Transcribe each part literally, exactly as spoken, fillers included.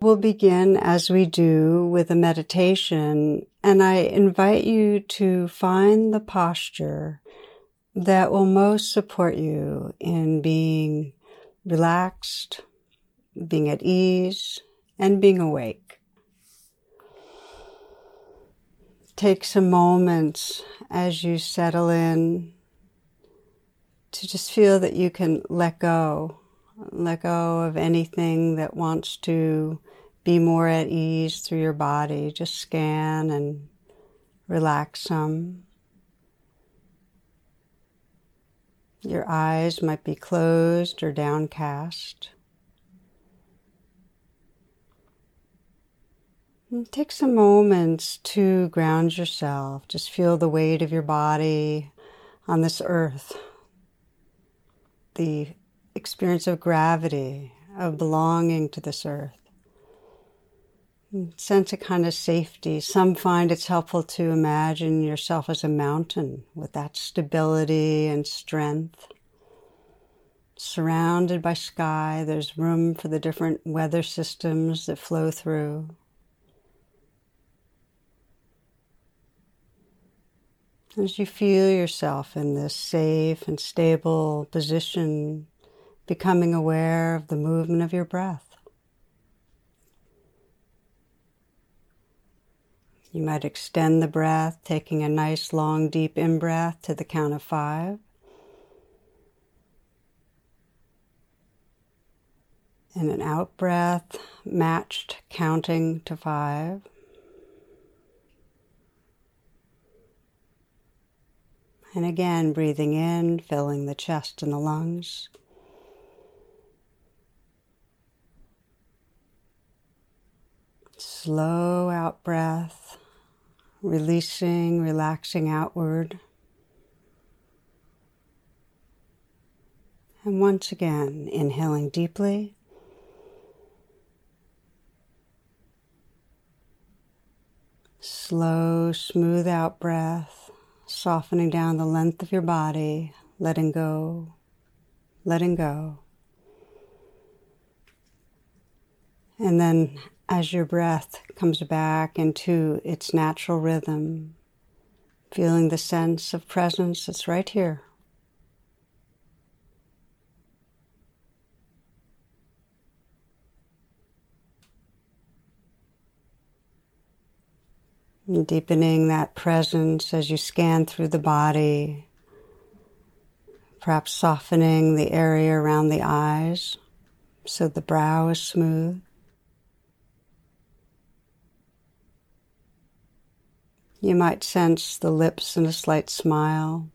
We'll begin, as we do, with a meditation, and I invite you to find the posture that will most support you in being relaxed, being at ease, and being awake. Take some moments as you settle in to just feel that you can let go. Let go of anything that wants to be more at ease through your body. Just scan and relax some. Your eyes might be closed or downcast. And take some moments to ground yourself. Just feel the weight of your body on this earth. The experience of gravity, of belonging to this earth. Sense a kind of safety. Some find it's helpful to imagine yourself as a mountain with that stability and strength. Surrounded by sky, there's room for the different weather systems that flow through. As you feel yourself in this safe and stable position, becoming aware of the movement of your breath. You might extend the breath, taking a nice long deep in-breath to the count of five. And an out-breath matched counting to five. And again, breathing in, filling the chest and the lungs. Slow out breath, releasing, relaxing outward. And once again, inhaling deeply. Slow, smooth out breath, softening down the length of your body, letting go, letting go. And then as your breath comes back into its natural rhythm, feeling the sense of presence that's right here. And deepening that presence as you scan through the body, perhaps softening the area around the eyes so the brow is smooth. You might sense the lips in a slight smile,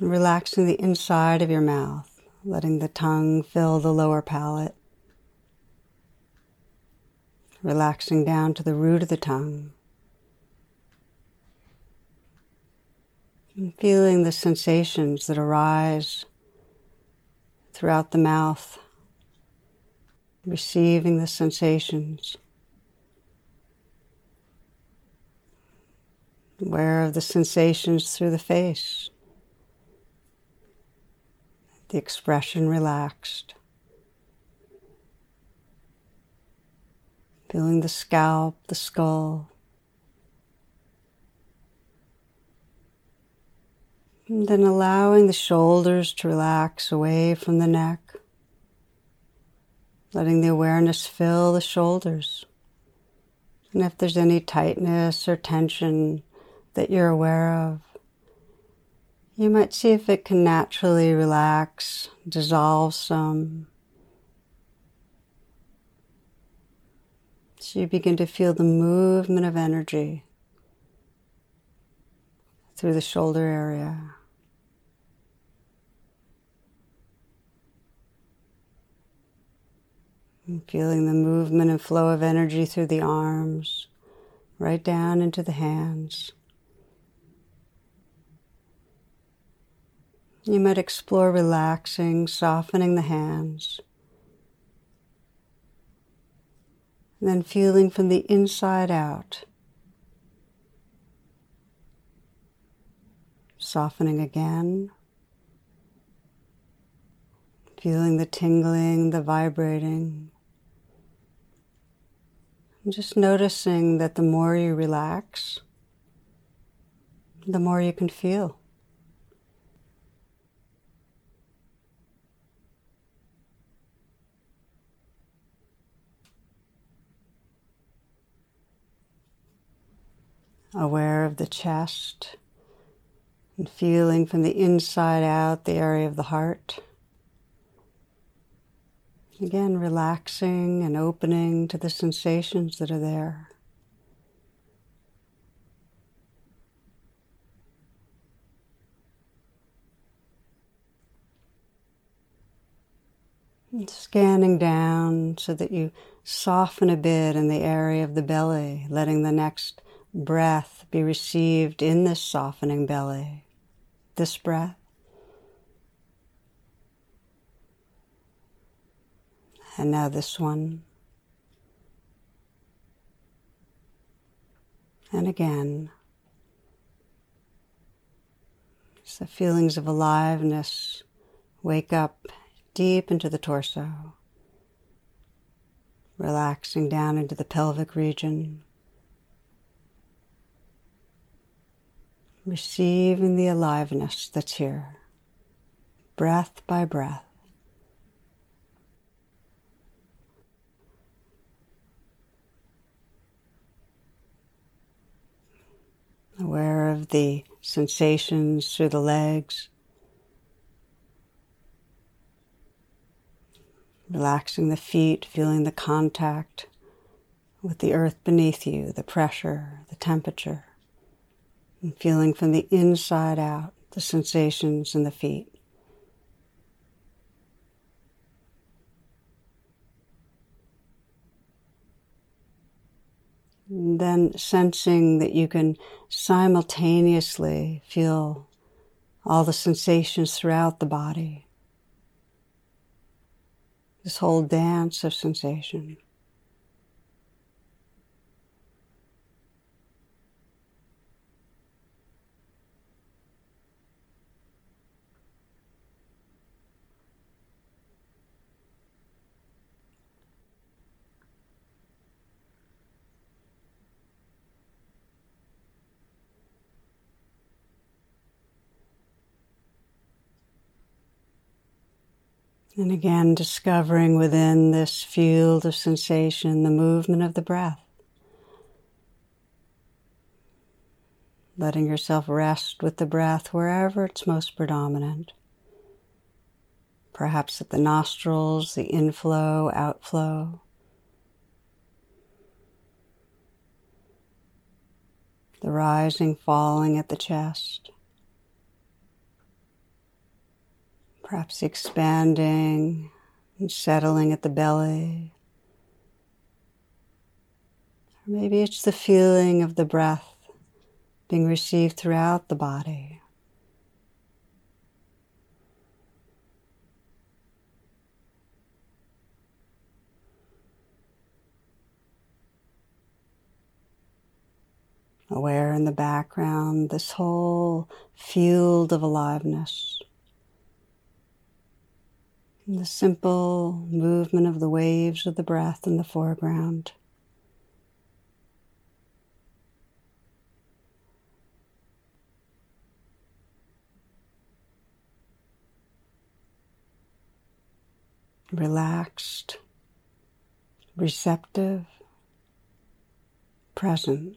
relaxing the inside of your mouth, letting the tongue fill the lower palate, relaxing down to the root of the tongue, and feeling the sensations that arise throughout the mouth, receiving the sensations. Aware of the sensations through the face, the expression relaxed, feeling the scalp, the skull, and then allowing the shoulders to relax away from the neck, letting the awareness fill the shoulders, and if there's any tightness or tension that you're aware of, you might see if it can naturally relax, dissolve some. So you begin to feel the movement of energy through the shoulder area. And feeling the movement and flow of energy through the arms, right down into the hands. You might explore relaxing, softening the hands. And then feeling from the inside out. Softening again. Feeling the tingling, the vibrating. And just noticing that the more you relax, the more you can feel. Aware of the chest and feeling from the inside out the area of the heart. Again, relaxing and opening to the sensations that are there. And scanning down so that you soften a bit in the area of the belly, letting the next breath be received in this softening belly, this breath. And now this one. And again. So feelings of aliveness wake up deep into the torso, relaxing down into the pelvic region. Receiving the aliveness that's here, breath by breath. Aware of the sensations through the legs. Relaxing the feet, feeling the contact with the earth beneath you, the pressure, the temperature. And feeling from the inside out the sensations in the feet. And then sensing that you can simultaneously feel all the sensations throughout the body. This whole dance of sensation. And again, discovering within this field of sensation the movement of the breath. Letting yourself rest with the breath wherever it's most predominant. Perhaps at the nostrils, the inflow, outflow. The rising, falling at the chest. Perhaps expanding and settling at the belly. Or maybe it's the feeling of the breath being received throughout the body. Aware in the background, this whole field of aliveness. The simple movement of the waves of the breath in the foreground. Relaxed, receptive, present.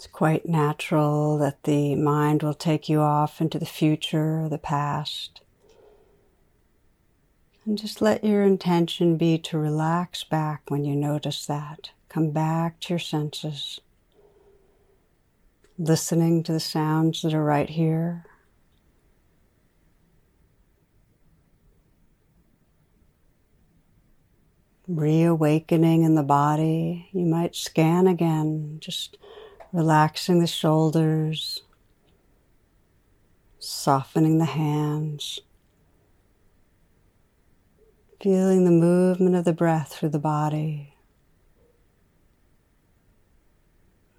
It's quite natural that the mind will take you off into the future or the past. And just let your intention be to relax back when you notice that. Come back to your senses. Listening to the sounds that are right here. Reawakening in the body. You might scan again, just relaxing the shoulders, softening the hands, feeling the movement of the breath through the body,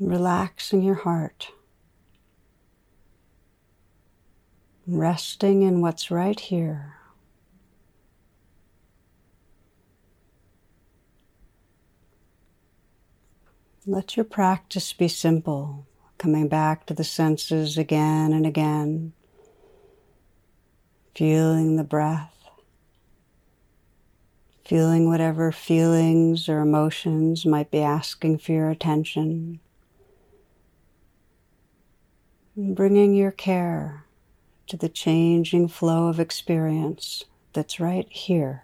relaxing your heart, resting in what's right here. Let your practice be simple, coming back to the senses again and again, feeling the breath, feeling whatever feelings or emotions might be asking for your attention, and bringing your care to the changing flow of experience that's right here.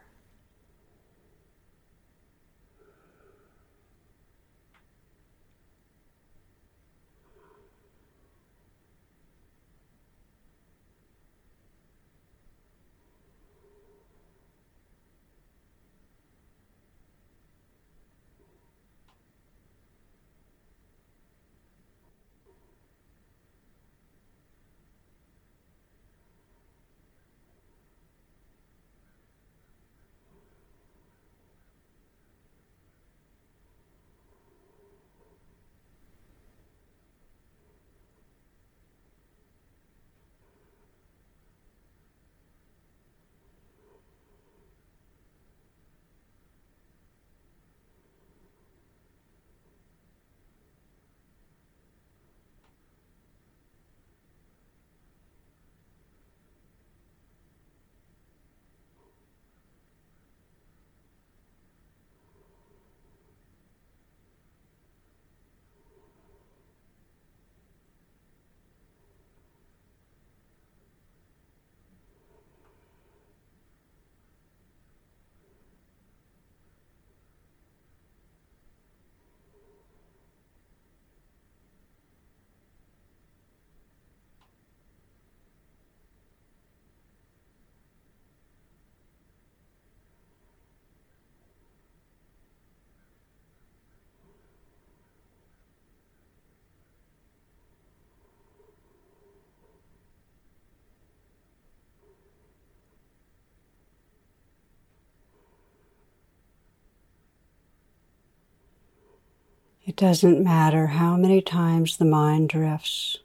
It doesn't matter how many times the mind drifts.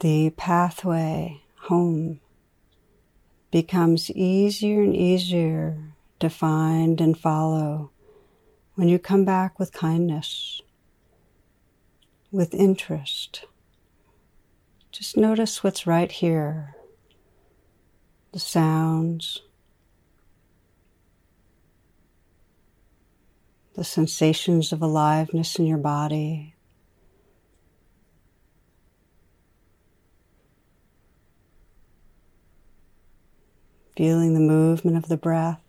The pathway home becomes easier and easier to find and follow when you come back with kindness, with interest. Just notice what's right here, the sounds, the sensations of aliveness in your body. Feeling the movement of the breath.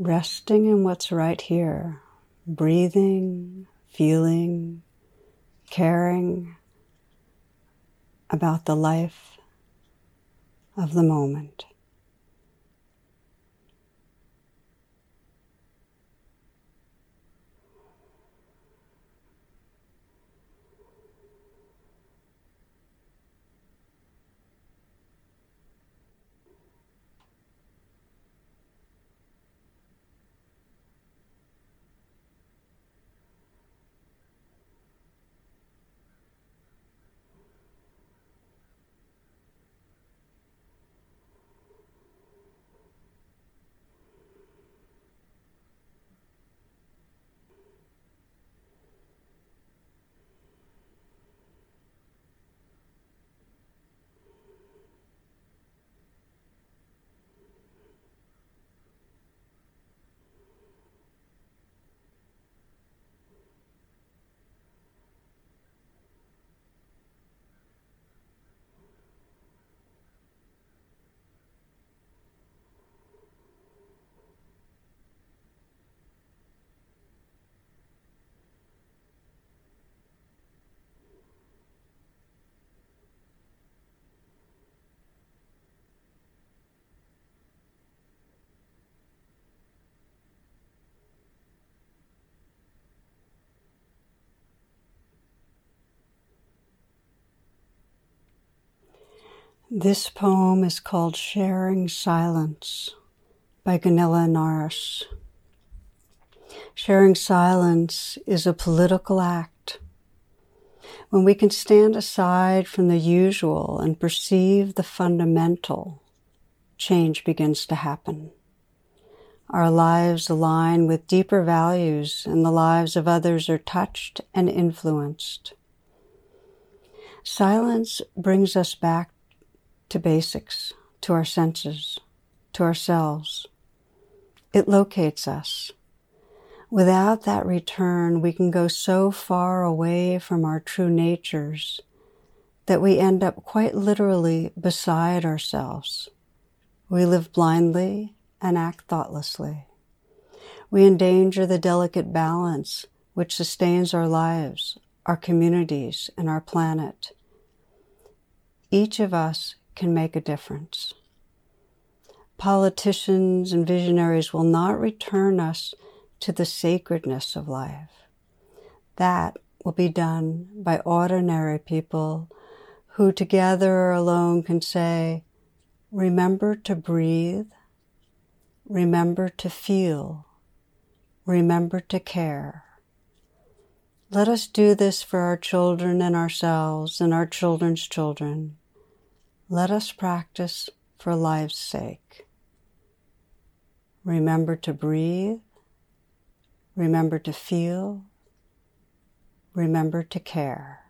Resting in what's right here. Breathing, feeling, caring about the life of the moment. This poem is called Sharing Silence by Gunilla Norris. Sharing silence is a political act. When we can stand aside from the usual and perceive the fundamental, change begins to happen. Our lives align with deeper values, and the lives of others are touched and influenced. Silence brings us back to basics, to our senses, to ourselves. It locates us. Without that return, we can go so far away from our true natures that we end up quite literally beside ourselves. We live blindly and act thoughtlessly. We endanger the delicate balance which sustains our lives, our communities, and our planet. Each of us can make a difference. Politicians and visionaries will not return us to the sacredness of life. That will be done by ordinary people who together or alone can say, remember to breathe, remember to feel, remember to care. Let us do this for our children and ourselves and our children's children. Let us practice for life's sake. Remember to breathe, remember to feel, remember to care.